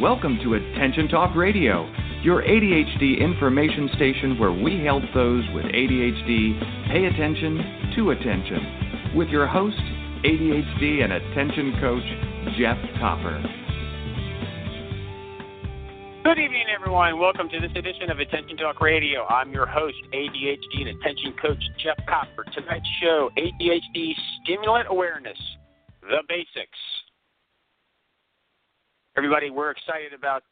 Welcome to Attention Talk Radio, your ADHD information station where we help those with ADHD pay attention to attention. With your host, ADHD and Attention Coach, Jeff Copper. Good evening, everyone. Welcome to this edition of Attention Talk Radio. I'm your host, ADHD and Attention Coach, Jeff Copper. Tonight's show, ADHD Stimulant Awareness, the basics. Everybody, we're excited about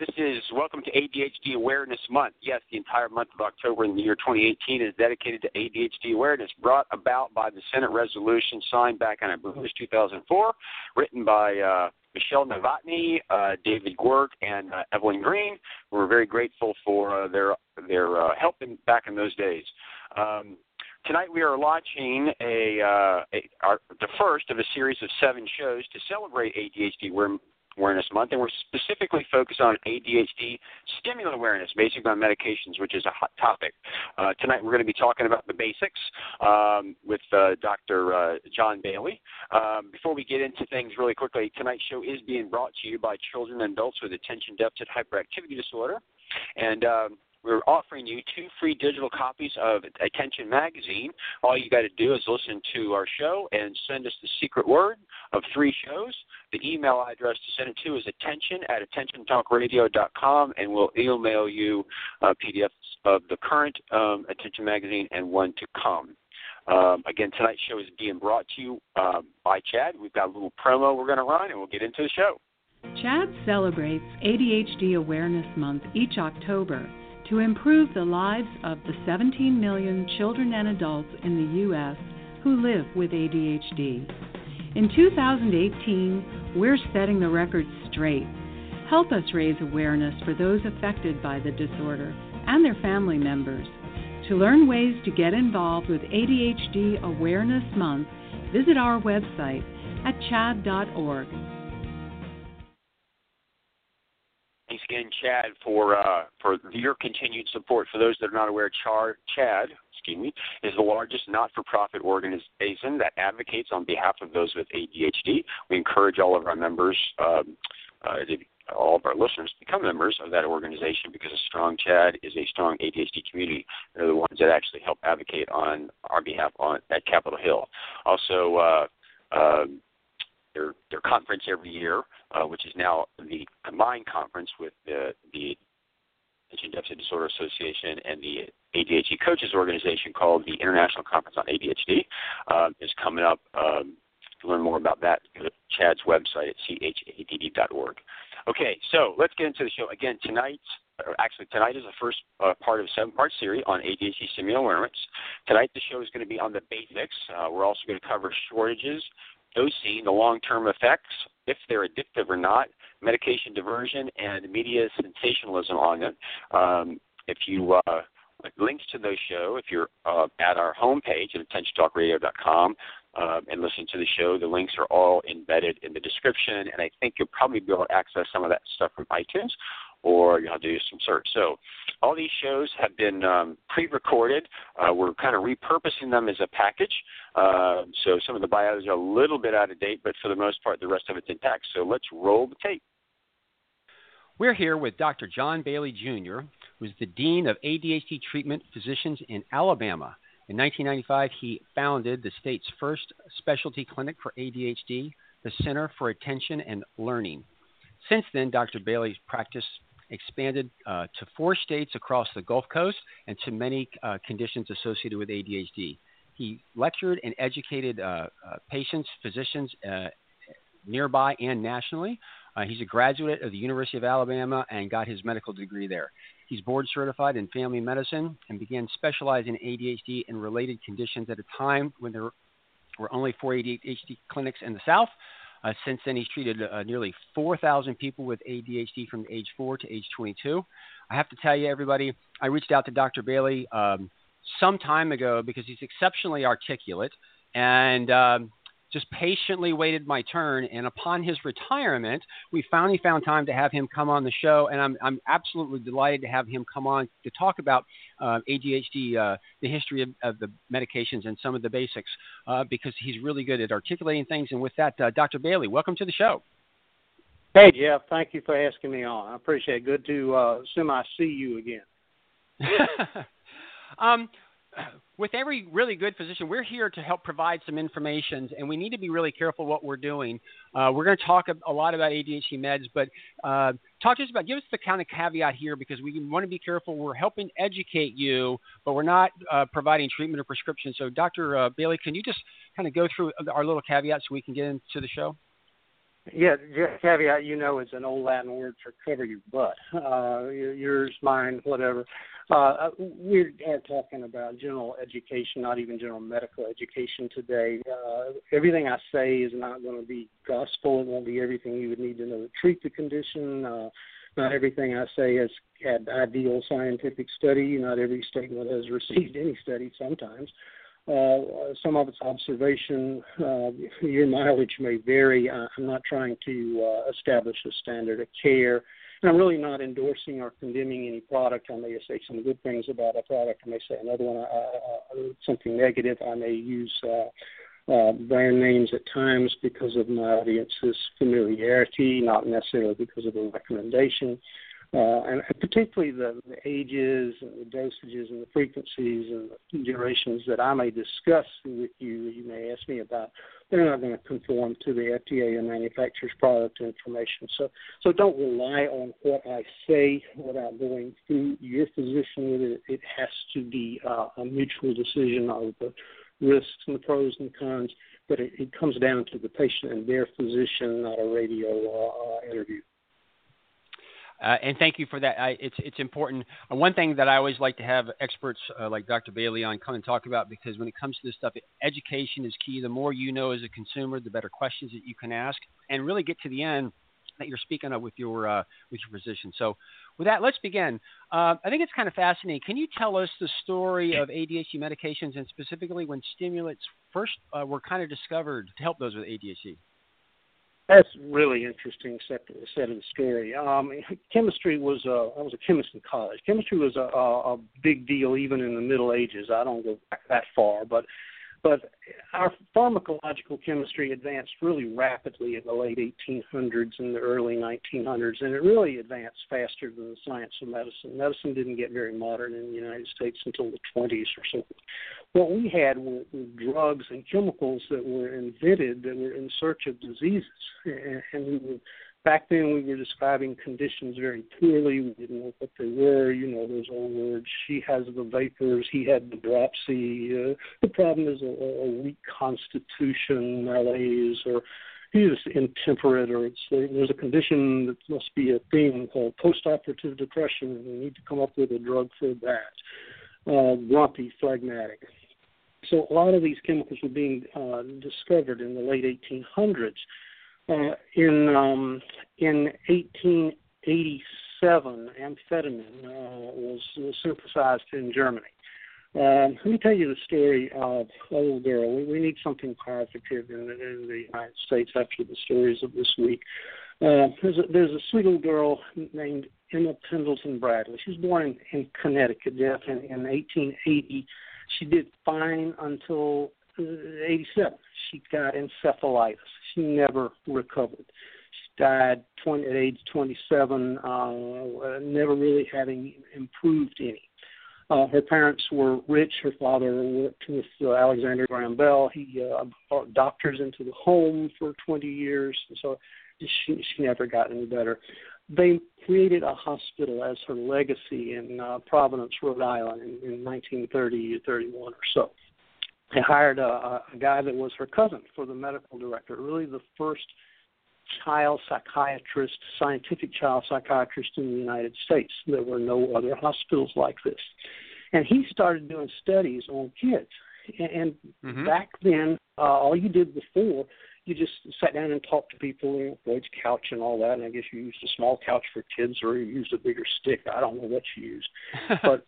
this is Welcome to ADHD Awareness Month. Yes, the entire month of October in the year 2018 is dedicated to ADHD awareness, brought about by the Senate resolution signed back in, I believe it was 2004, written by Michelle Novotny, David Gwerk, and Evelyn Green. We're very grateful for their help back in those days. Tonight we are launching the first of a series of 7 shows to celebrate ADHD Awareness Month, and we're specifically focused on ADHD stimulant awareness, basically on medications, which is a hot topic. Tonight we're going to be talking about the basics with Dr. John Bailey. Before we get into things really quickly, tonight's show is being brought to you by children and adults with attention deficit hyperactivity disorder, and we're offering you 2 free digital copies of Attention Magazine. All you got to do is listen to our show and send us the secret word of 3 shows. The email address to send it to is attention@attentiontalkradio.com, and we'll email you PDFs of the current Attention Magazine and one to come. Again, tonight's show is being brought to you by CHADD. We've got a little promo we're going to run, and we'll get into the show. CHADD celebrates ADHD Awareness Month each October to improve the lives of the 17 million children and adults in the U.S. who live with ADHD. In 2018, we're setting the record straight. Help us raise awareness for those affected by the disorder and their family members. To learn ways to get involved with ADHD Awareness Month, visit our website at chadd.org. Thanks again, CHADD, for your continued support. For those that are not aware, CHADD is the largest not-for-profit organization that advocates on behalf of those with ADHD. We encourage all of our members, all of our listeners, to become members of that organization, because a strong CHADD is a strong ADHD community. They're the ones that actually help advocate on our behalf at Capitol Hill. Also, their conference every year, which is now the combined conference with the Attention Deficit Disorder Association and the ADHD Coaches Organization, called the International Conference on ADHD, is coming up. To learn more about that, go to CHADD's website at chadd.org. Okay, so let's get into the show. Again, tonight is the first part of a 7-part series on ADHD stimulant awareness. Tonight the show is going to be on the basics. We're also going to cover shortages, dosing, the long-term effects, if they're addictive or not, medication diversion, and media sensationalism on it. If you links to those shows, if you're at our homepage at attentiontalkradio.com and listen to the show, the links are all embedded in the description, and I think you'll probably be able to access some of that stuff from iTunes, or you'll have to do some search. So all these shows have been pre-recorded. We're kind of repurposing them as a package. So some of the bios are a little bit out of date, but for the most part, the rest of it's intact. So let's roll the tape. We're here with Dr. John Bailey, Jr., who's the Dean of ADHD Treatment Physicians in Alabama. In 1995, he founded the state's first specialty clinic for ADHD, the Center for Attention and Learning. Since then, Dr. Bailey's practice expanded to 4 states across the Gulf Coast and to many conditions associated with ADHD. He lectured and educated patients, physicians nearby and nationally. He's a graduate of the University of Alabama and got his medical degree there. He's board certified in family medicine and began specializing in ADHD and related conditions at a time when there were only 4 ADHD clinics in the South. Since then, he's treated nearly 4,000 people with ADHD from age 4 to age 22. I have to tell you, everybody, I reached out to Dr. Bailey some time ago because he's exceptionally articulate, and just patiently waited my turn. And upon his retirement, we finally found time to have him come on the show, and I'm absolutely delighted to have him come on to talk about ADHD, the history of the medications and some of the basics, because he's really good at articulating things. And with that, Dr. Bailey, welcome to the show. Hey, Jeff, thank you for asking me on. I appreciate it. Good to semi-see you again. With every really good physician, we're here to help provide some information, and we need to be really careful what we're doing. We're going to talk a lot about ADHD meds, but talk to us about, give us the kind of caveat here, because we want to be careful. We're helping educate you, but we're not providing treatment or prescription. So, Dr. Bailey, can you just kind of go through our little caveat so we can get into the show? Yeah, caveat, you know, is an old Latin word for cover your butt, yours, mine, whatever. We are talking about general education, not even general medical education today. Everything I say is not going to be gospel. It won't be everything you would need to know to treat the condition. Not everything I say has had ideal scientific study. Not every statement has received any study sometimes. Some of it's observation. Your mileage may vary. I'm not trying to establish a standard of care. And I'm really not endorsing or condemning any product. I may say some good things about a product. I may say another one, something negative. I may use brand names at times because of my audience's familiarity, not necessarily because of a recommendation. And particularly the ages and the dosages and the frequencies and the durations that I may discuss with you, you may ask me about, they're not going to conform to the FDA and manufacturer's product information. So don't rely on what I say without going through your physician with it. It has to be a mutual decision of the risks and the pros and cons, but it comes down to the patient and their physician, not a radio interview. And thank you for that. It's important. One thing that I always like to have experts like Dr. Bailey on come and talk about, because when it comes to this stuff, education is key. The more you know as a consumer, the better questions that you can ask and really get to the end that you're speaking of with your physician. So with that, let's begin. I think it's kind of fascinating. Can you tell us the story of ADHD medications and specifically when stimulants first were kind of discovered to help those with ADHD? That's a really interesting set of the story. I was a chemist in college. Chemistry was a big deal even in the Middle Ages. I don't go back that far, but our pharmacological chemistry advanced really rapidly in the late 1800s and the early 1900s, and it really advanced faster than the science of medicine. Medicine didn't get very modern in the United States until the 20s or so. What we had were drugs and chemicals that were invented that were in search of diseases, and back then, we were describing conditions very poorly. We didn't know what they were. You know those old words. She has the vapors. He had the dropsy. The problem is a weak constitution, malaise, or he's intemperate, or there's a condition that must be a thing called postoperative depression, and we need to come up with a drug for that. Grumpy, phlegmatic. So a lot of these chemicals were being discovered in the late 1800s. In 1887, amphetamine was synthesized in Germany. Let me tell you the story of a little girl. We need something positive in the United States after the stories of this week. There's a sweet little girl named Emma Pendleton Bradley. She was born in Connecticut, Jeff, in 1880. She did fine until 87. She got encephalitis. She never recovered. She died at age 27, never really having improved any. Her parents were rich. Her father worked with Alexander Graham Bell. He brought doctors into the home for 20 years, and so she never got any better. They created a hospital as her legacy in Providence, Rhode Island in 1930 or 31 or so. They hired a guy that was her cousin for the medical director, really the first scientific child psychiatrist in the United States. There were no other hospitals like this. And he started doing studies on kids. And back then, all you did before, you just sat down and talked to people and Boyd's couch and all that, and I guess you used a small couch for kids or you used a bigger stick. I don't know what you used. But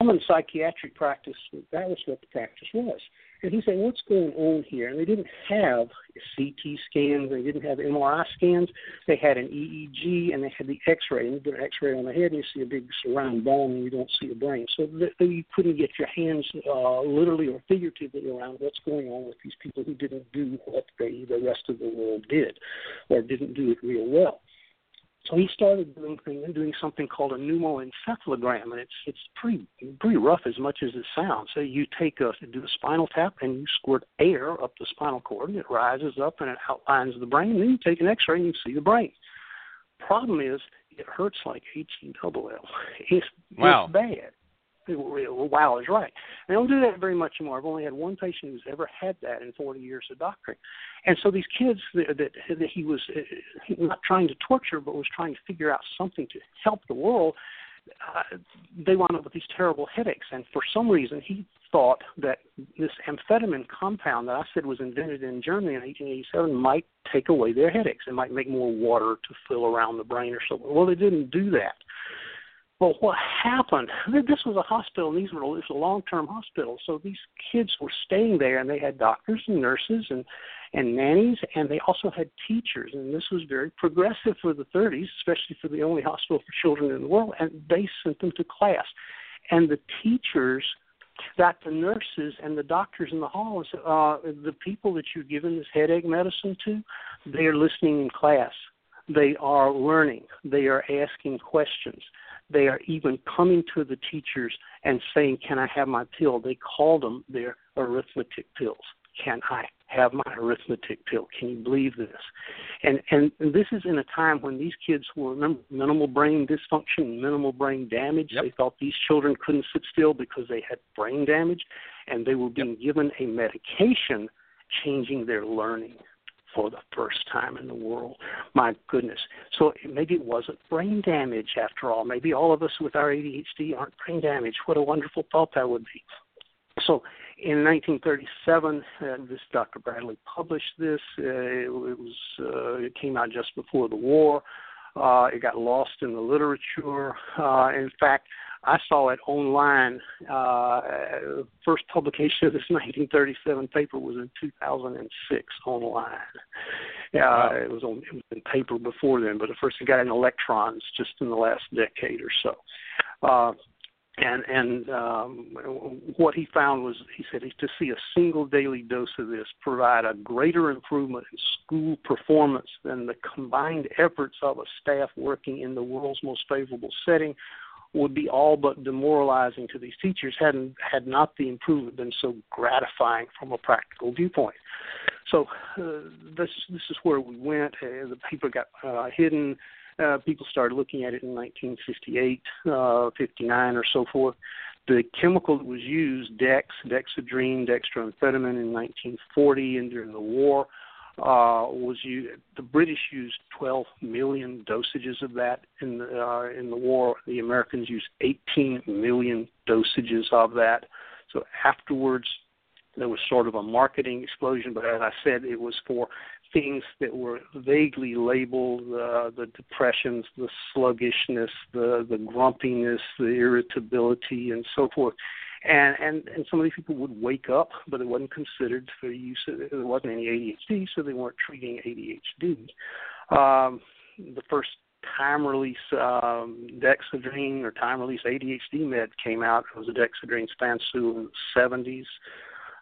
common psychiatric practice, that was what the practice was. And he said, what's going on here? And they didn't have CT scans. They didn't have MRI scans. They had an EEG, and they had the X-ray. And you get an X-ray on the head, and you see a big round bone, and you don't see a brain. So you couldn't get your hands literally or figuratively around what's going on with these people who didn't do what the rest of the world did or didn't do it real well. So he started doing something called a pneumoencephalogram, and it's pretty rough as much as it sounds. So you do a spinal tap, and you squirt air up the spinal cord, and it rises up, and it outlines the brain. And then you take an X-ray, and you see the brain. Problem is, it hurts like H-E-double-L. It's bad. Wow is right. They don't do that very much anymore. I've only had one patient who's ever had that in 40 years of doctoring. And so these kids that he was not trying to torture, but was trying to figure out something to help the world, they wound up with these terrible headaches. And for some reason, he thought that this amphetamine compound that I said was invented in Germany in 1887 might take away their headaches. It might make more water to fill around the brain or something. Well, they didn't do that. But what happened, this was a hospital, and this was a long-term hospital, so these kids were staying there, and they had doctors and nurses and nannies, and they also had teachers, and this was very progressive for the 30s, especially for the only hospital for children in the world, and they sent them to class. And the teachers got the nurses and the doctors in the hall and said, the people that you're giving this headache medicine to, they're listening in class. They are learning. They are asking questions. They are even coming to the teachers and saying, can I have my pill? They call them their arithmetic pills. Can I have my arithmetic pill? Can you believe this? And this is in a time when these kids were, remember, minimal brain dysfunction, minimal brain damage. Yep. They thought these children couldn't sit still because they had brain damage, and they were being given a medication changing their learning for the first time in the world. My goodness. So maybe it wasn't brain damage after all. Maybe all of us with our ADHD aren't brain damaged. What a wonderful thought that would be. So in 1937, this Dr. Bradley published this. It came out just before the war. It got lost in the literature. In fact, I saw it online. First publication of this 1937 paper was in 2006 online. Wow. It was in paper before then, but at first it got in electrons just in the last decade or so. What he found was, he said, to see a single daily dose of this provide a greater improvement in school performance than the combined efforts of a staff working in the world's most favorable setting would be all but demoralizing to these teachers had not the improvement been so gratifying from a practical viewpoint. So this is where we went. The paper got hidden. People started looking at it in 1958, 59 or so forth. The chemical that was used, dexedrine, dextroamphetamine in 1940 and during the war, the British used 12 million dosages of that in the war. The Americans used 18 million dosages of that. So afterwards, there was sort of a marketing explosion, but as I said, it was for things that were vaguely labeled, the depressions, the sluggishness, the grumpiness, the irritability, and so forth. And some of these people would wake up, but it wasn't considered for use. There wasn't any ADHD, so they weren't treating ADHD. The first time-release dexedrine or time-release ADHD med came out. It was a dexedrine Spansul in the 70s.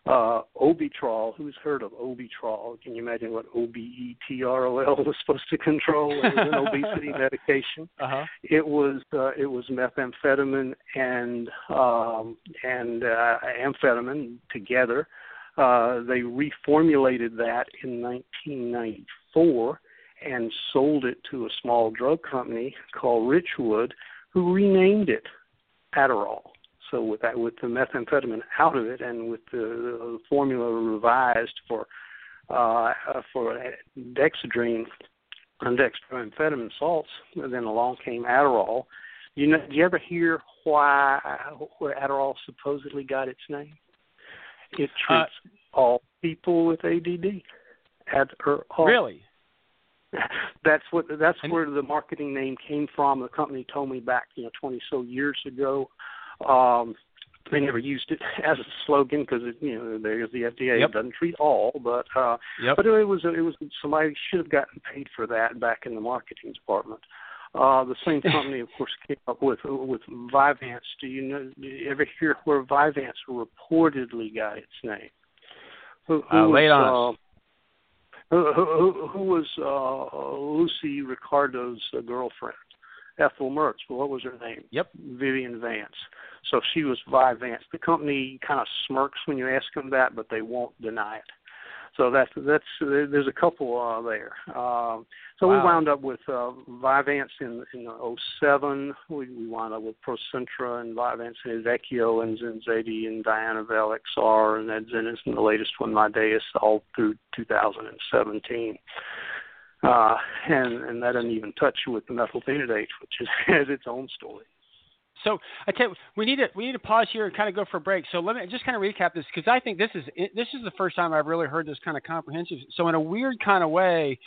Obetrol, who's heard of Obetrol? Can you imagine what O-B-E-T-R-O-L was supposed to control? It was an obesity medication. Uh-huh. It was methamphetamine and amphetamine together. They reformulated that in 1994 and sold it to a small drug company called Richwood, who renamed it Adderall. So with the methamphetamine out of it, and with the formula revised for dexedrine and dextroamphetamine salts, and then along came Adderall. You know, do you ever hear where Adderall supposedly got its name? It treats all people with ADD. Adderall. Really? That's where the marketing name came from. The company told me back 20 so years ago. They never used it as a slogan because there's the FDA. Yep. It doesn't treat all, but it was somebody should have gotten paid for that back in the marketing department. The same company, of course, came up with Vyvanse. Do you ever hear where Vyvanse reportedly got its name? Who was, Who was Lucy Ricardo's girlfriend? Ethel Mertz. Well, what was her name? Yep. Vivian Vance. So she was Vi Vance. The company kind of smirks when you ask them that, but they won't deny it. So that's there's a couple there. So wow. We wound up with Vi Vance in 07. We wound up with Procentra and Vi Vance and Vecchio and Zenzetti and Diana Vel XR and Ed Zenas and the latest one, My Deus, all through 2017. And that doesn't even touch you with the methylphenidate, which has its own story. So I tell you, we need to pause here and kind of go for a break. So let me just kind of recap this, because I think this is the first time I've really heard this kind of comprehensive. So in a weird kind of way,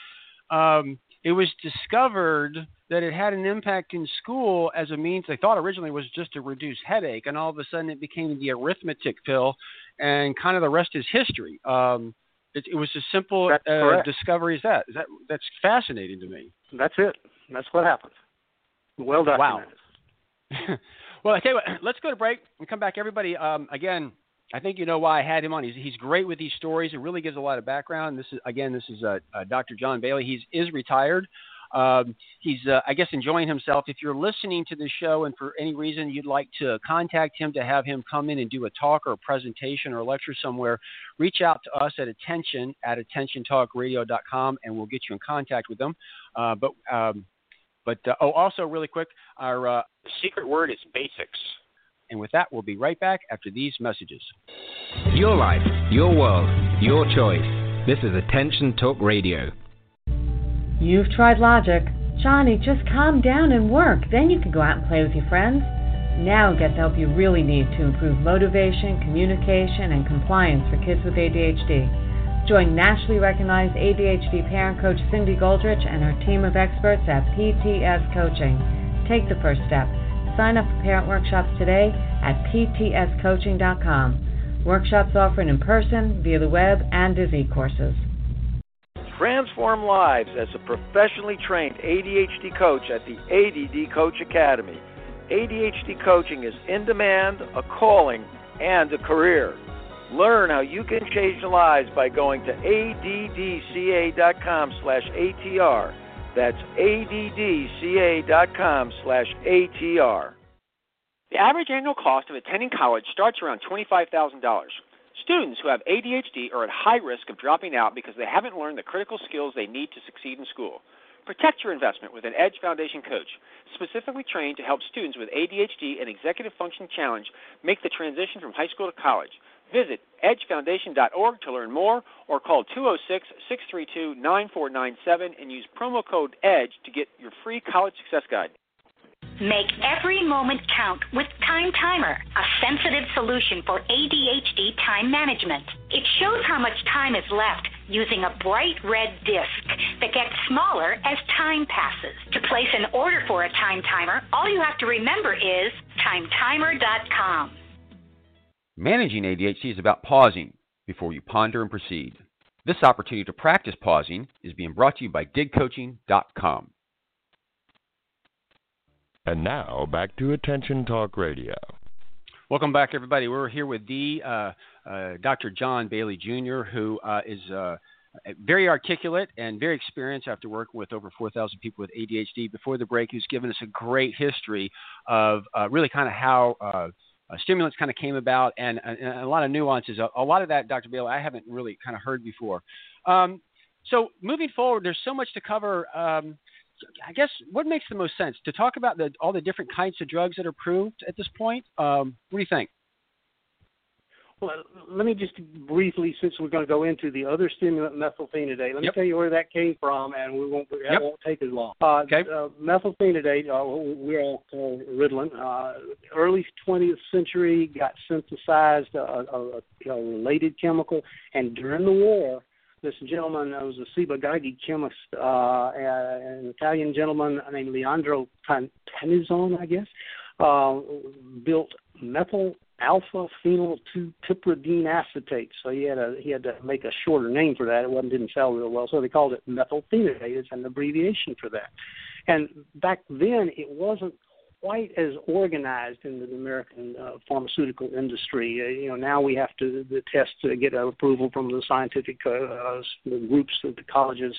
it was discovered that it had an impact in school as a means. They thought originally was just to reduce headache, and all of a sudden it became the arithmetic pill, and kind of the rest is history. It was as simple discovery as that. That's fascinating to me. That's it. That's what happened. Well documented. Wow. Well, I tell you what, let's go to break and come back. Everybody, again, I think you know why I had him on. He's great with these stories. It really gives a lot of background. This is Dr. John Bailey. He is retired. He's I guess, enjoying himself. If you're listening to the show and for any reason you'd like to contact him to have him come in and do a talk or a presentation or a lecture somewhere, reach out to us at attention@attentiontalkradio.com, and we'll get you in contact with them. Also really quick, our secret word is basics. And with that, we'll be right back after these messages. Your life, your world, your choice. This is Attention Talk Radio. You've tried logic. Johnny, just calm down and work. Then you can go out and play with your friends. Now get the help you really need to improve motivation, communication, and compliance for kids with ADHD. Join nationally recognized ADHD parent coach Cindy Goldrich and her team of experts at PTS Coaching. Take the first step. Sign up for parent workshops today at ptscoaching.com. Workshops offered in person, via the web, and as e-courses. Transform lives as a professionally trained ADHD coach at the ADD Coach Academy. ADHD coaching is in demand, a calling, and a career. Learn how you can change lives by going to addca.com/ATR. That's addca.com/ATR. The average annual cost of attending college starts around $25,000. Students who have ADHD are at high risk of dropping out because they haven't learned the critical skills they need to succeed in school. Protect your investment with an Edge Foundation coach, specifically trained to help students with ADHD and executive function challenge make the transition from high school to college. Visit edgefoundation.org to learn more, or call 206-632-9497 and use promo code EDGE to get your free college success guide. Make every moment count with Time Timer, a sensitive solution for ADHD time management. It shows how much time is left using a bright red disc that gets smaller as time passes. To place an order for a Time Timer, all you have to remember is timetimer.com. Managing ADHD is about pausing before you ponder and proceed. This opportunity to practice pausing is being brought to you by digcoaching.com. And now, back to Attention Talk Radio. Welcome back, everybody. We're here with the Dr. John Bailey, Jr., who is very articulate and very experienced after working with over 4,000 people with ADHD. Before the break, he's given us a great history of really kind of how stimulants kind of came about, and a lot of nuances. A lot of that, Dr. Bailey, I haven't really kind of heard before. So moving forward, there's so much to cover. I guess what makes the most sense to talk about all the different kinds of drugs that are approved at this point? What do you think? Well, let me just briefly, since we're going to go into the other stimulant, methylphenidate, let me tell you where that came from, and that won't take as long. Okay. Methylphenidate, we all call Ritalin, early 20th century, got synthesized, a related chemical, and during the war, this gentleman was a Ciba-Geigy chemist, an Italian gentleman named Leandro Contenzone, I guess, built methyl alpha phenyl 2 piperidine acetate. So he had to make a shorter name for that. It didn't sell real well, so they called it methylphenidate. It's an abbreviation for that. And back then, it wasn't quite as organized in the American pharmaceutical industry. Now we have to test to get approval from the scientific groups of the colleges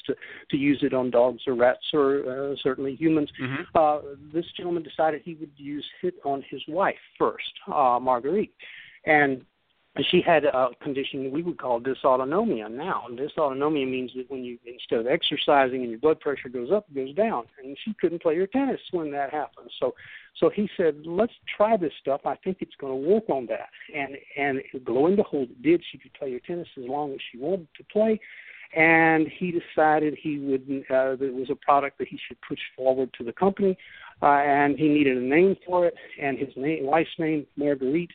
to use it on dogs or rats or certainly humans. Mm-hmm. This gentleman decided he would use it on his wife first, Marguerite. And she had a condition we would call dysautonomia now. And dysautonomia means that when you, instead of exercising and your blood pressure goes up, it goes down. And she couldn't play her tennis when that happened. So he said, let's try this stuff. I think it's going to work on that. And lo and behold, it did. She could play her tennis as long as she wanted to play. And he decided he would that it was a product that he should push forward to the company. And he needed a name for it. And his name, wife's name, Marguerite,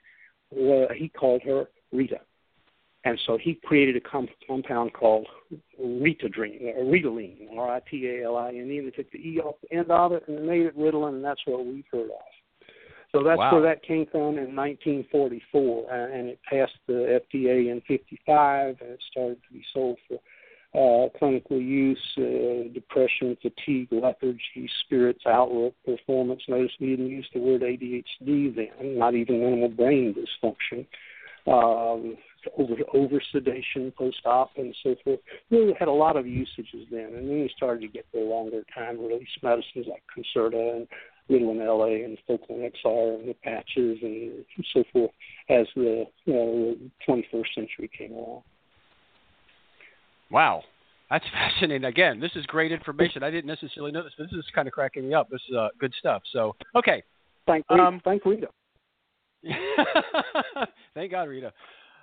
he called her Rita. And so he created a compound called Ritaline, R-I-T-A-L-I-N-E, and they took the E off the end of it and made it Ritalin, and that's what we've heard of. So that's where that came from in 1944, and it passed the FDA in 1955, and it started to be sold for clinical use, depression, fatigue, lethargy, spirits, outlook, performance. Notice we didn't use the word ADHD then, not even animal brain dysfunction, over sedation, post-op, and so forth. We had a lot of usages then, and then we started to get the longer time release medicines like Concerta and Ritalin LA and Focalin XR and the patches and so forth as the 21st century came along. Wow, that's fascinating. Again, this is great information. I didn't necessarily know this, but this is kind of cracking me up. This is good stuff. So, okay. Thank Rita. Thank God, Rita.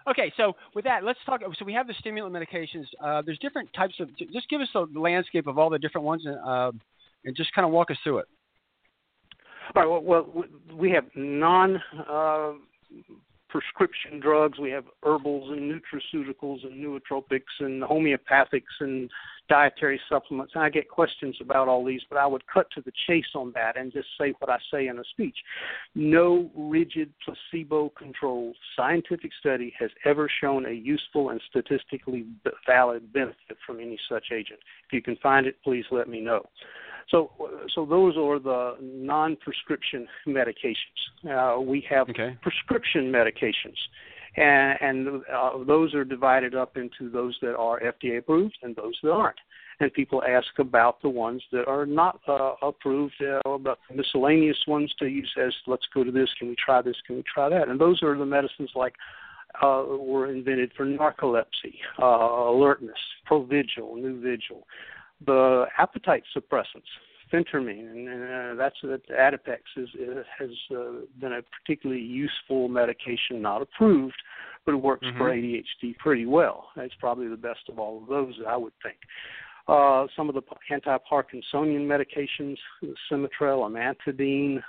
Okay, so with that, let's talk. So we have the stimulant medications. There's different types of – just give us the landscape of all the different ones and just kind of walk us through it. All right, well we have prescription drugs. We have herbals and nutraceuticals and nootropics and homeopathics and dietary supplements. And I get questions about all these, but I would cut to the chase on that and just say what I say in a speech. No rigid placebo-controlled scientific study has ever shown a useful and statistically valid benefit from any such agent. If you can find it, please let me know. So those are the non-prescription medications. We have prescription medications, and those are divided up into those that are FDA approved and those that aren't. And people ask about the ones that are not approved, about the miscellaneous ones to use as, let's go to this, can we try this, can we try that? And those are the medicines like were invented for narcolepsy, alertness, Provigil, Nuvigil. The appetite suppressants, phentermine, and that's Adipex has been a particularly useful medication, not approved, but it works for ADHD pretty well. It's probably the best of all of those, I would think. Some of the anti-Parkinsonian medications, Semitrel, amantadine.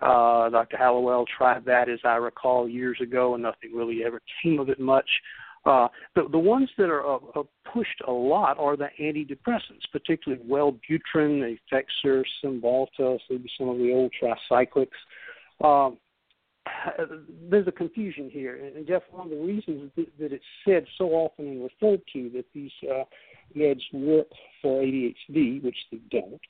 Dr. Hallowell tried that, as I recall, years ago, and nothing really ever came of it much. The ones that are pushed a lot are the antidepressants, particularly Wellbutrin, Effexor, Cymbalta, some of the old tricyclics. There's a confusion here, and Jeff, one of the reasons that it's said so often and referred to that these meds work for ADHD, which they don't,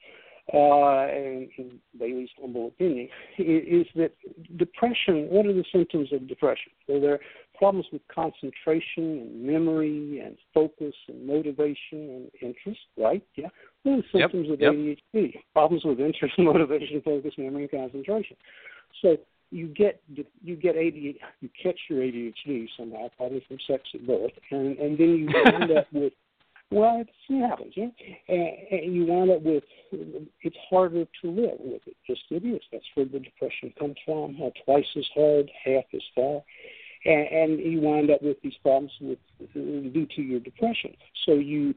and in Bailey's humble opinion, is that depression, what are the symptoms of depression? Well, there are problems with concentration and memory and focus and motivation and interest, right? Yeah. What are the symptoms of ADHD? Problems with interest, motivation, focus, memory, and concentration. So you get ADHD, you catch your ADHD somehow, probably from sex at birth, and then you end up with, well, it happens, yeah? And you wind up with, it's harder to live with it. Just it is. That's where the depression comes from, twice as hard, half as far. And you wind up with these problems due to your depression. So you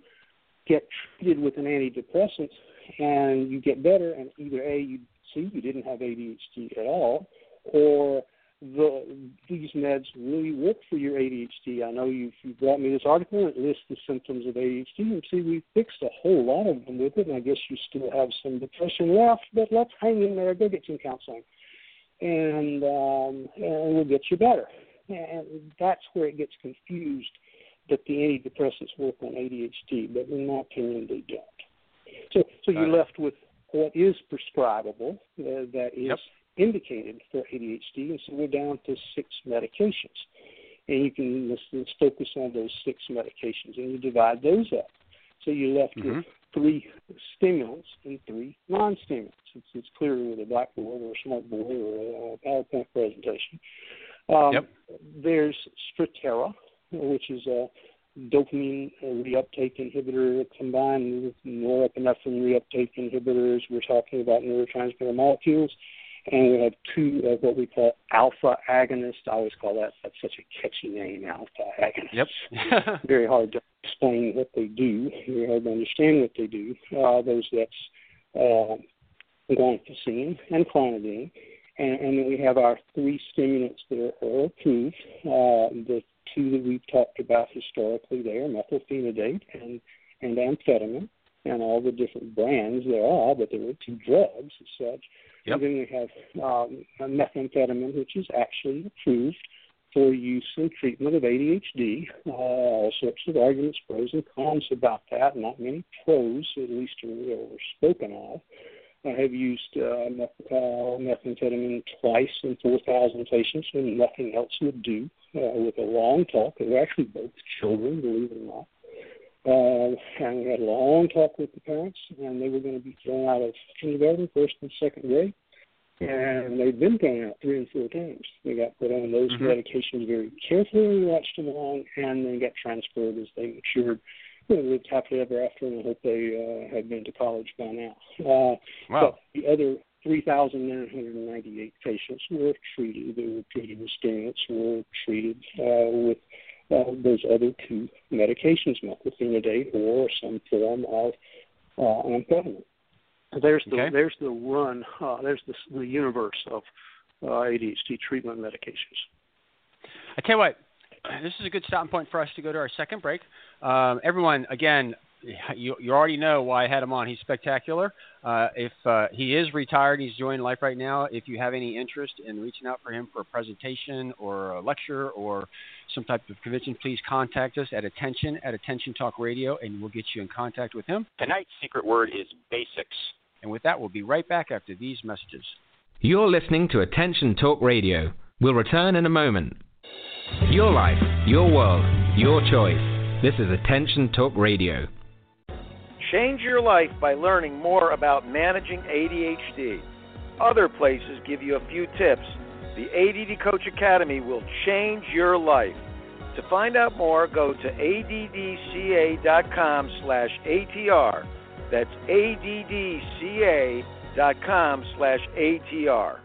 get treated with an antidepressant, and you get better, and either A, you see you didn't have ADHD at all, or these meds really work for your ADHD. I know you brought me this article, and it lists the symptoms of ADHD, and see, we fixed a whole lot of them with it, and I guess you still have some depression left, but let's hang in there, go get some counseling, and we'll get you better. And that's where it gets confused that the antidepressants work on ADHD, but in my opinion, they don't. So you're left with what is prescribable that is indicated for ADHD. And so we're down to 6 medications. And you can let's focus on those 6 medications, and you divide those up. So you're left with 3 stimulants and 3 non-stimulants. It's clearly with a blackboard or a smartboard or a PowerPoint presentation. There's Strattera, which is a dopamine reuptake inhibitor combined with norepinephrine reuptake inhibitors. We're talking about neurotransmitter molecules. And we have 2 of what we call alpha agonists. I always call that, that's such a catchy name, alpha agonists. Very hard to explain what they do. Very hard to understand what they do. That's guanfacine and clonidine. And then we have our 3 stimulants that are approved. The 2 that we've talked about historically there, methylphenidate and amphetamine, and all the different brands there are, but there were 2 drugs as such. And then we have methamphetamine, which is actually approved for use in treatment of ADHD. All sorts of arguments, pros and cons about that. Not many pros, at least were spoken of. I have used methamphetamine twice in 4,000 patients, and nothing else would do. With a long talk, they were actually both children, believe it or not. And we had a long talk with the parents, and they were going to be thrown out of kindergarten, 1st and 2nd grade, and they've been thrown out 3 and 4 times. They got put on those medications very carefully, we watched them along, and then got transferred as they matured. You know, lived happily ever after, and I hope they had been to college by now. But the other 3,998 patients were treated. They were treated with stimulants, were treated with those other 2 medications, methylphenidate or some form of amphetamine. There's the run. There's the universe of ADHD treatment medications. I tell you what, this is a good stopping point for us to go to our second break. Everyone, again, you already know why I had him on. He's spectacular. If he is retired, he's joining life right now. If you have any interest in reaching out for him for a presentation or a lecture or some type of convention, please contact us at Attention Talk Radio, and we'll get you in contact with him. Tonight's secret word is basics. And with that, we'll be right back after these messages. You're listening to Attention Talk Radio. We'll return in a moment. Your life, your world, your choice. This is Attention Talk Radio. Change your life by learning more about managing ADHD. Other places give you a few tips. The ADD Coach Academy will change your life. To find out more, go to addca.com/ATR. That's addca.com/ATR.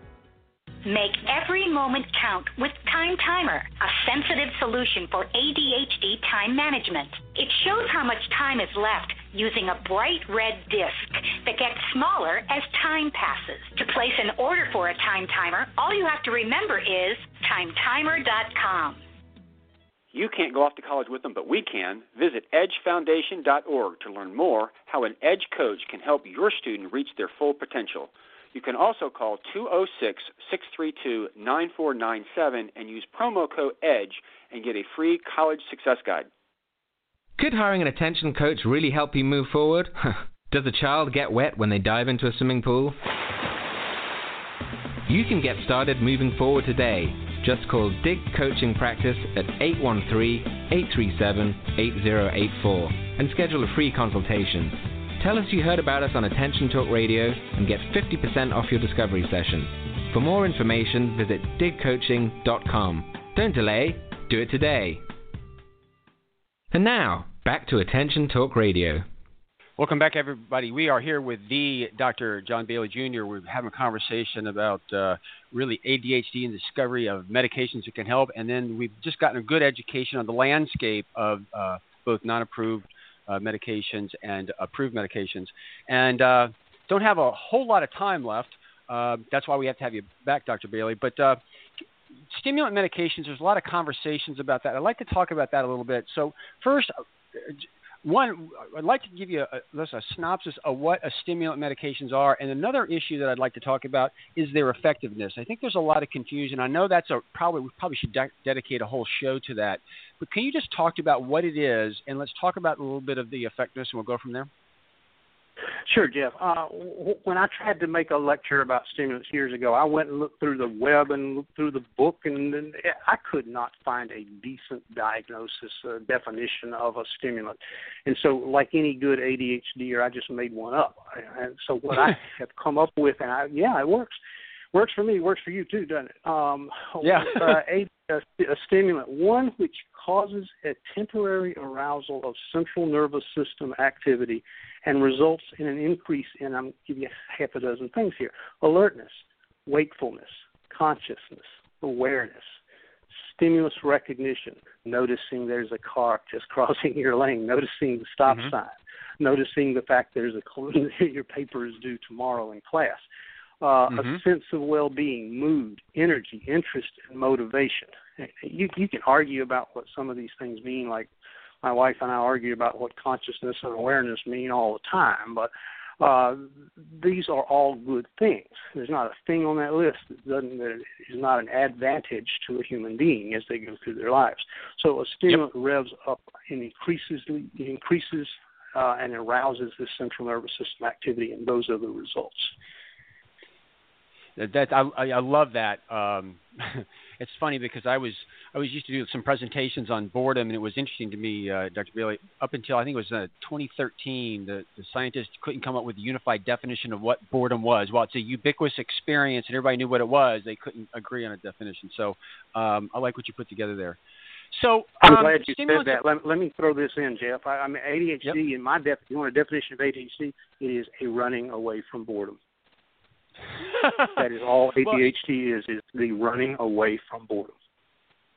Make every moment count with Time Timer, a sensitive solution for ADHD time management. It shows how much time is left using a bright red disc that gets smaller as time passes. To place an order for a Time Timer, all you have to remember is timetimer.com. You can't go off to college with them, but we can. Visit edgefoundation.org to learn more how an Edge coach can help your student reach their full potential. You can also call 206-632-9497 and use promo code EDGE and get a free college success guide. Could hiring an attention coach really help you move forward? Does a child get wet when they dive into a swimming pool? You can get started moving forward today. Just call DIG Coaching Practice at 813-837-8084 and schedule a free consultation. Tell us you heard about us on Attention Talk Radio and get 50% off your discovery session. For more information, visit digcoaching.com. Don't delay, do it today. And now, back to Attention Talk Radio. Welcome back, everybody. We are here with the Dr. John Bailey, Jr. We're having a conversation about really ADHD and discovery of medications that can help. And then we've just gotten a good education on the landscape of both non-approved medications and approved medications, and don't have a whole lot of time left. That's why we have to have you back, Dr. Bailey. But stimulant medications, there's a lot of conversations about that. I'd like to talk about that a little bit. So first, I'd like to give you a synopsis of what a stimulant medications are, and another issue that I'd like to talk about is their effectiveness. I think there's a lot of confusion. I know that's we probably should dedicate a whole show to that, but can you just talk about what it is, and let's talk about a little bit of the effectiveness, and we'll go from there? Sure, Jeff. When I tried to make a lecture about stimulants years ago, I went and looked through the web and looked through the book, and I could not find a decent diagnosis, definition of a stimulant. And so, like any good ADHDer, I just made one up. And so what I have come up with, and it works. Works for me, works for you too, doesn't it? A stimulant, one which causes a temporary arousal of central nervous system activity and results in an increase in, I'm giving you half a dozen things here, alertness, wakefulness, consciousness, awareness, stimulus recognition, noticing there's a car just crossing your lane, noticing the stop sign, noticing the fact there's a clue that your paper is due tomorrow in class. A sense of well-being, mood, energy, interest, and motivation. You can argue about what some of these things mean, like my wife and I argue about what consciousness and awareness mean all the time, but these are all good things. There's not a thing on that list that is not an advantage to a human being as they go through their lives. So a stimulant revs up and increases and arouses this central nervous system activity, and those are the results. I love that. It's funny because I was used to do some presentations on boredom, and it was interesting to me, Dr. Bailey, up until I think it was 2013, the scientists couldn't come up with a unified definition of what boredom was. While it's a ubiquitous experience and everybody knew what it was, they couldn't agree on a definition. So I like what you put together there. So I'm glad you said that. Let me throw this in, Jeff. I mean, ADHD, in my you want a definition of ADHD, it is a running away from boredom. That is all ADHD is the running away from boredom.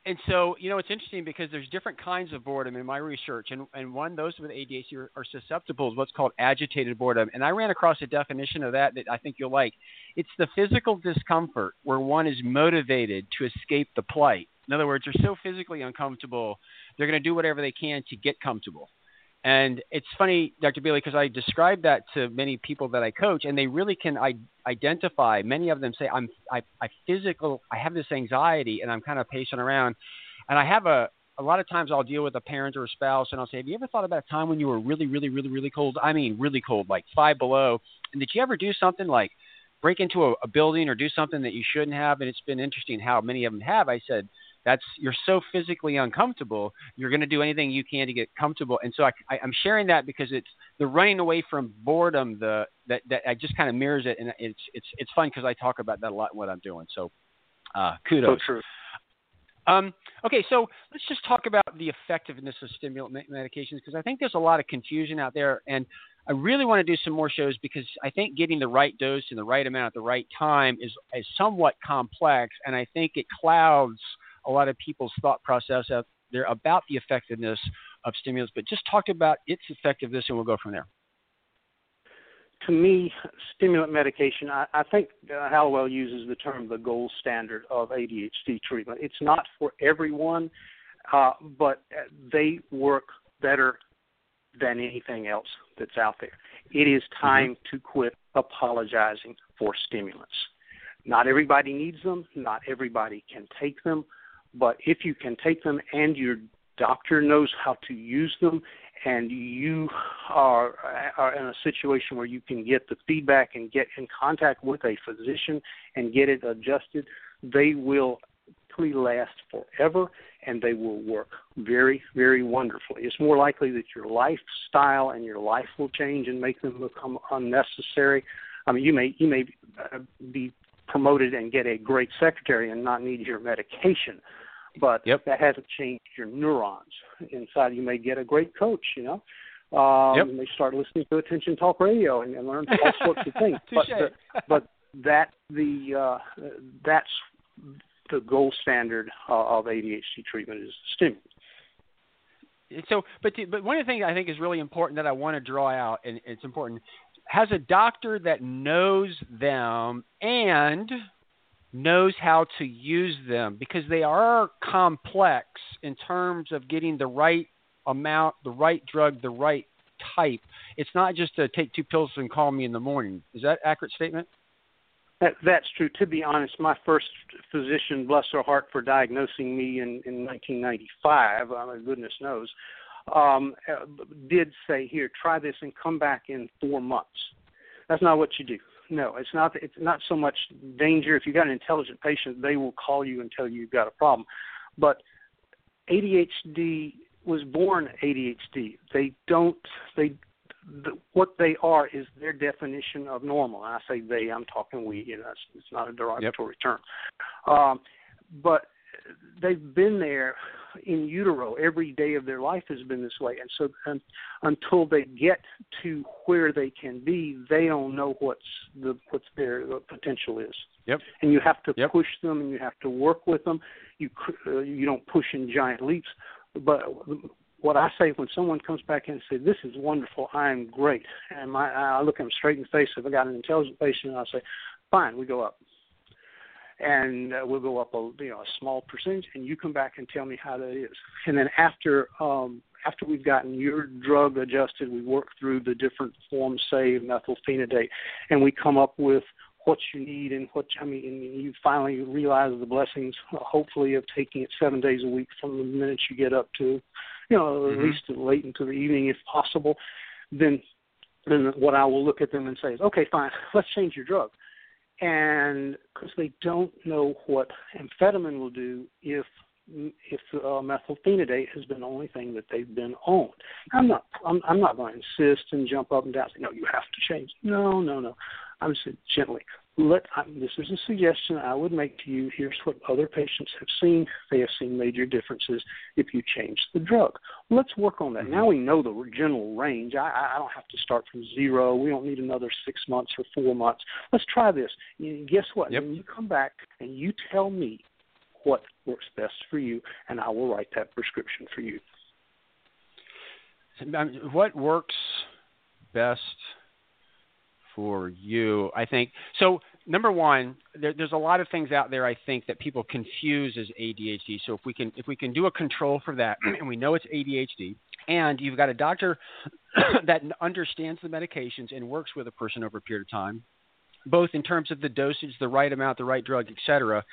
And so, it's interesting because there's different kinds of boredom in my research. And one, those with ADHD are susceptible to what's called agitated boredom. And I ran across a definition of that I think you'll like. It's the physical discomfort where one is motivated to escape the plight. In other words, they're so physically uncomfortable, they're going to do whatever they can to get comfortable. And it's funny, Dr. Bailey, because I describe that to many people that I coach, and they really can identify. Many of them say, I have this anxiety, and I'm kind of pacing around. And I have a lot of times I'll deal with a parent or a spouse, and I'll say, have you ever thought about a time when you were really, really, really, really cold? I mean, really cold, like 5 below. And did you ever do something like break into a building or do something that you shouldn't have? And it's been interesting how many of them have. I said, you're so physically uncomfortable, you're going to do anything you can to get comfortable. And so I'm sharing that because it's the running away from boredom that I just kind of mirrors it. And it's fun because I talk about that a lot in what I'm doing. So kudos. So true. Okay, so let's just talk about the effectiveness of stimulant medications because I think there's a lot of confusion out there. And I really want to do some more shows because I think getting the right dose and the right amount at the right time is somewhat complex. And I think it clouds a lot of people's thought process out there about the effectiveness of stimulants, but just talk about its effectiveness and we'll go from there. To me, stimulant medication, I think Hallowell uses the term the gold standard of ADHD treatment. It's not for everyone, but they work better than anything else that's out there. It is time to quit apologizing for stimulants. Not everybody needs them. Not everybody can take them. But if you can take them and your doctor knows how to use them and you are in a situation where you can get the feedback and get in contact with a physician and get it adjusted, they will last forever and they will work very, very wonderfully. It's more likely that your lifestyle and your life will change and make them become unnecessary. I mean, you may be promoted and get a great secretary and not need your medication. But that hasn't changed your neurons inside. You may get a great coach, and they start listening to Attention Talk Radio and learn all sorts of things. But that's the gold standard of ADHD treatment is stimulant. So, but one of the things I think is really important that I want to draw out, and it's important, has a doctor that knows them and knows how to use them because they are complex in terms of getting the right amount, the right drug, the right type. It's not just a take 2 pills and call me in the morning. Is that an accurate statement? That's true. To be honest, my first physician, bless her heart for diagnosing me in 1995, goodness knows, did say, here, try this and come back in 4 months. That's not what you do. No, it's not. It's not so much danger. If you've got an intelligent patient, they will call you and tell you you've got a problem. But ADHD was born ADHD. They don't. What they are is their definition of normal. And I say they. I'm talking we. You know, it's not a derogatory term. But they've been there in utero. Every day of their life has been this way. And so until they get to where they can be, they don't know what's their potential is. Yep. And you have to push them, and you have to work with them. You don't push in giant leaps. But what I say when someone comes back in and says, this is wonderful, I am great, and I look at them straight in the face. If I've got an intelligent patient, I say, fine, we go up. And we'll go up a small percentage, and you come back and tell me how that is. And then after we've gotten your drug adjusted, we work through the different forms, say methylphenidate, and we come up with what you need and you finally realize the blessings, hopefully, of taking it 7 days a week from the minute you get up to, at least late into the evening if possible. Then what I will look at them and say is, okay, fine, let's change your drug. And because they don't know what amphetamine will do if methylphenidate has been the only thing that they've been on. I'm not going to insist and jump up and down and say, no, you have to change. No. I'm just gently. This is a suggestion I would make to you. Here's what other patients have seen. They have seen major differences if you change the drug. Let's work on that. Now we know the general range. I don't have to start from zero. We don't need another 6 months or 4 months. Let's try this. And guess what? When you come back and you tell me what works best for you, and I will write that prescription for you. What works best for you, I think. So, number one, there's a lot of things out there, I think, that people confuse as ADHD. So if we can do a control for that, and we know it's ADHD, and you've got a doctor that understands the medications and works with a person over a period of time, both in terms of the dosage, the right amount, the right drug, et cetera,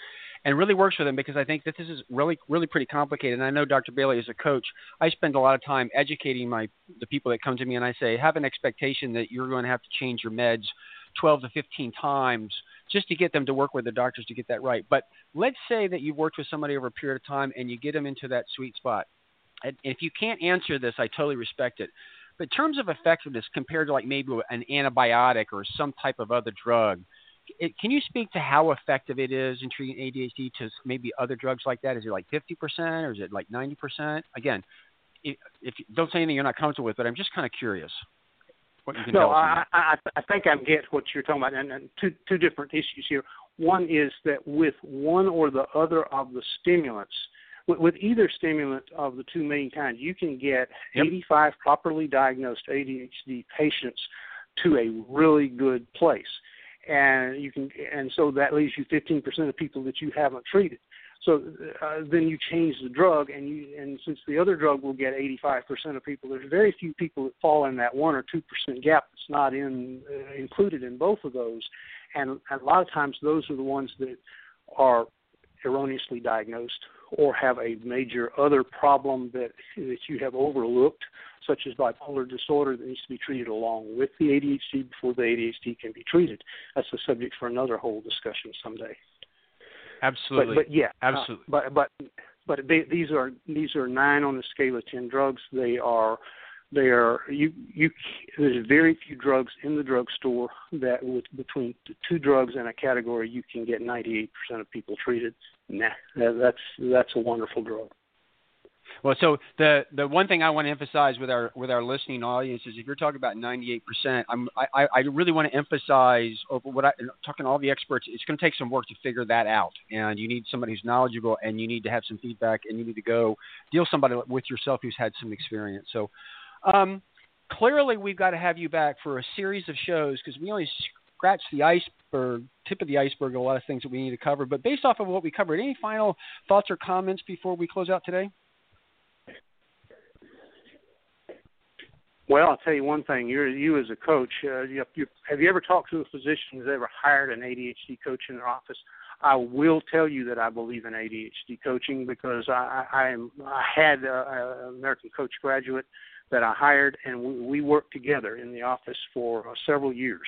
and really works with them, because I think that this is really, really pretty complicated. And I know, Dr. Bailey, as a coach, I spend a lot of time educating the people that come to me, and I say, have an expectation that you're going to have to change your meds 12 to 15 times just to get them to work with the doctors to get that right. But let's say that you've worked with somebody over a period of time and you get them into that sweet spot. And if you can't answer this, I totally respect it. But in terms of effectiveness compared to like maybe an antibiotic or some type of other drug, can you speak to how effective it is in treating ADHD to maybe other drugs like that? Is it like 50% or is it like 90%? Again, if don't say anything you're not comfortable with, but I'm just kind of curious. What you can tell us on that. I think I get what you're talking about, and two different issues here. One is that with one or the other of the stimulants, with either stimulant of the two main kinds, you can get 85 properly diagnosed ADHD patients to a really good place. And so that leaves you 15% of people that you haven't treated. So then you change the drug, and since the other drug will get 85% of people, there's very few people that fall in that 1 or 2% gap that's not included in both of those. And a lot of times, those are the ones that are erroneously diagnosed or have a major other problem that you have overlooked, such as bipolar disorder, that needs to be treated along with the ADHD before the ADHD can be treated. That's a subject for another whole discussion someday. Absolutely. But yeah, absolutely. These are 9 on a scale of 10 drugs. There's very few drugs in the drugstore that between the two drugs in a category you can get 98% of people treated. That's a wonderful drug. Well, so the one thing I want to emphasize with our listening audience is if you're talking about 98%, I really want to emphasize over what I'm talking to all the experts. It's going to take some work to figure that out, and you need somebody who's knowledgeable, and you need to have some feedback, and you need to go deal somebody with yourself who's had some experience. So. Clearly we've got to have you back for a series of shows, because we only scratched the tip of the iceberg, a lot of things that we need to cover. But based off of what we covered, any final thoughts or comments before we close out today? Well, I'll tell you one thing. You as a coach, have you ever talked to a physician who's ever hired an ADHD coach in their office? I will tell you that I believe in ADHD coaching, because I had an American coach graduate that I hired, and we worked together in the office for several years.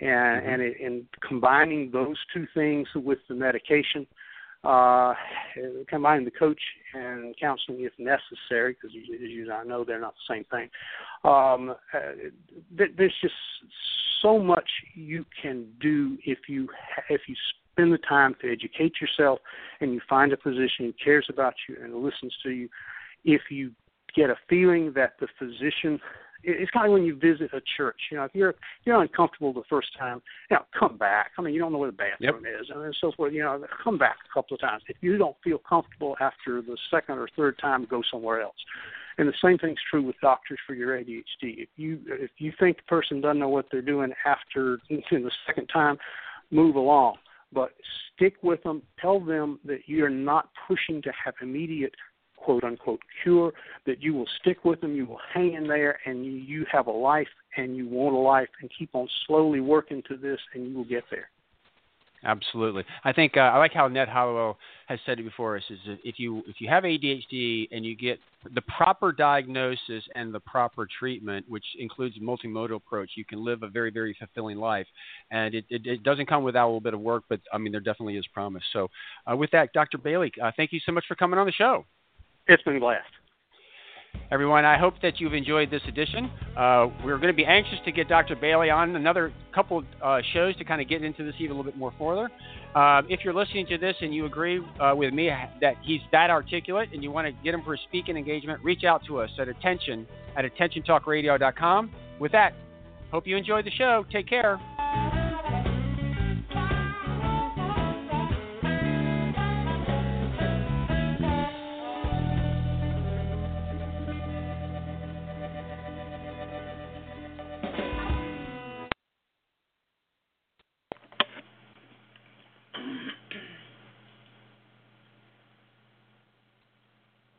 And combining those two things with the medication, combine the coach and counseling if necessary, because as you I know, they're not the same thing. There's just so much you can do if you spend the time to educate yourself and you find a physician who cares about you and listens to you. If you get a feeling that the physician, it's kind of when you visit a church. You know, if you're uncomfortable the first time, you know, come back. I mean, you don't know where the bathroom is, and so forth. You know, come back a couple of times. If you don't feel comfortable after the second or third time, go somewhere else. And the same thing's true with doctors for your ADHD. If you think the person doesn't know what they're doing after the second time, move along. But stick with them. Tell them that you're not pushing to have immediate quote-unquote cure, that you will stick with them, you will hang in there, and you have a life, and you want a life, and keep on slowly working to this, and you will get there. Absolutely. I think I like how Ned Hallowell has said it before us, is if you have ADHD and you get the proper diagnosis and the proper treatment, which includes a multimodal approach, you can live a very, very fulfilling life. And it doesn't come without a little bit of work, but, I mean, there definitely is promise. So with that, Dr. Bailey, thank you so much for coming on the show. It's been a blast. Everyone, I hope that you've enjoyed this edition. We're going to be anxious to get Dr. Bailey on another couple of shows to kind of get into this even a little bit more further. If you're listening to this and you agree with me that he's that articulate and you want to get him for a speaking engagement, reach out to us at attention@attentiontalkradio.com. With that, hope you enjoyed the show. Take care.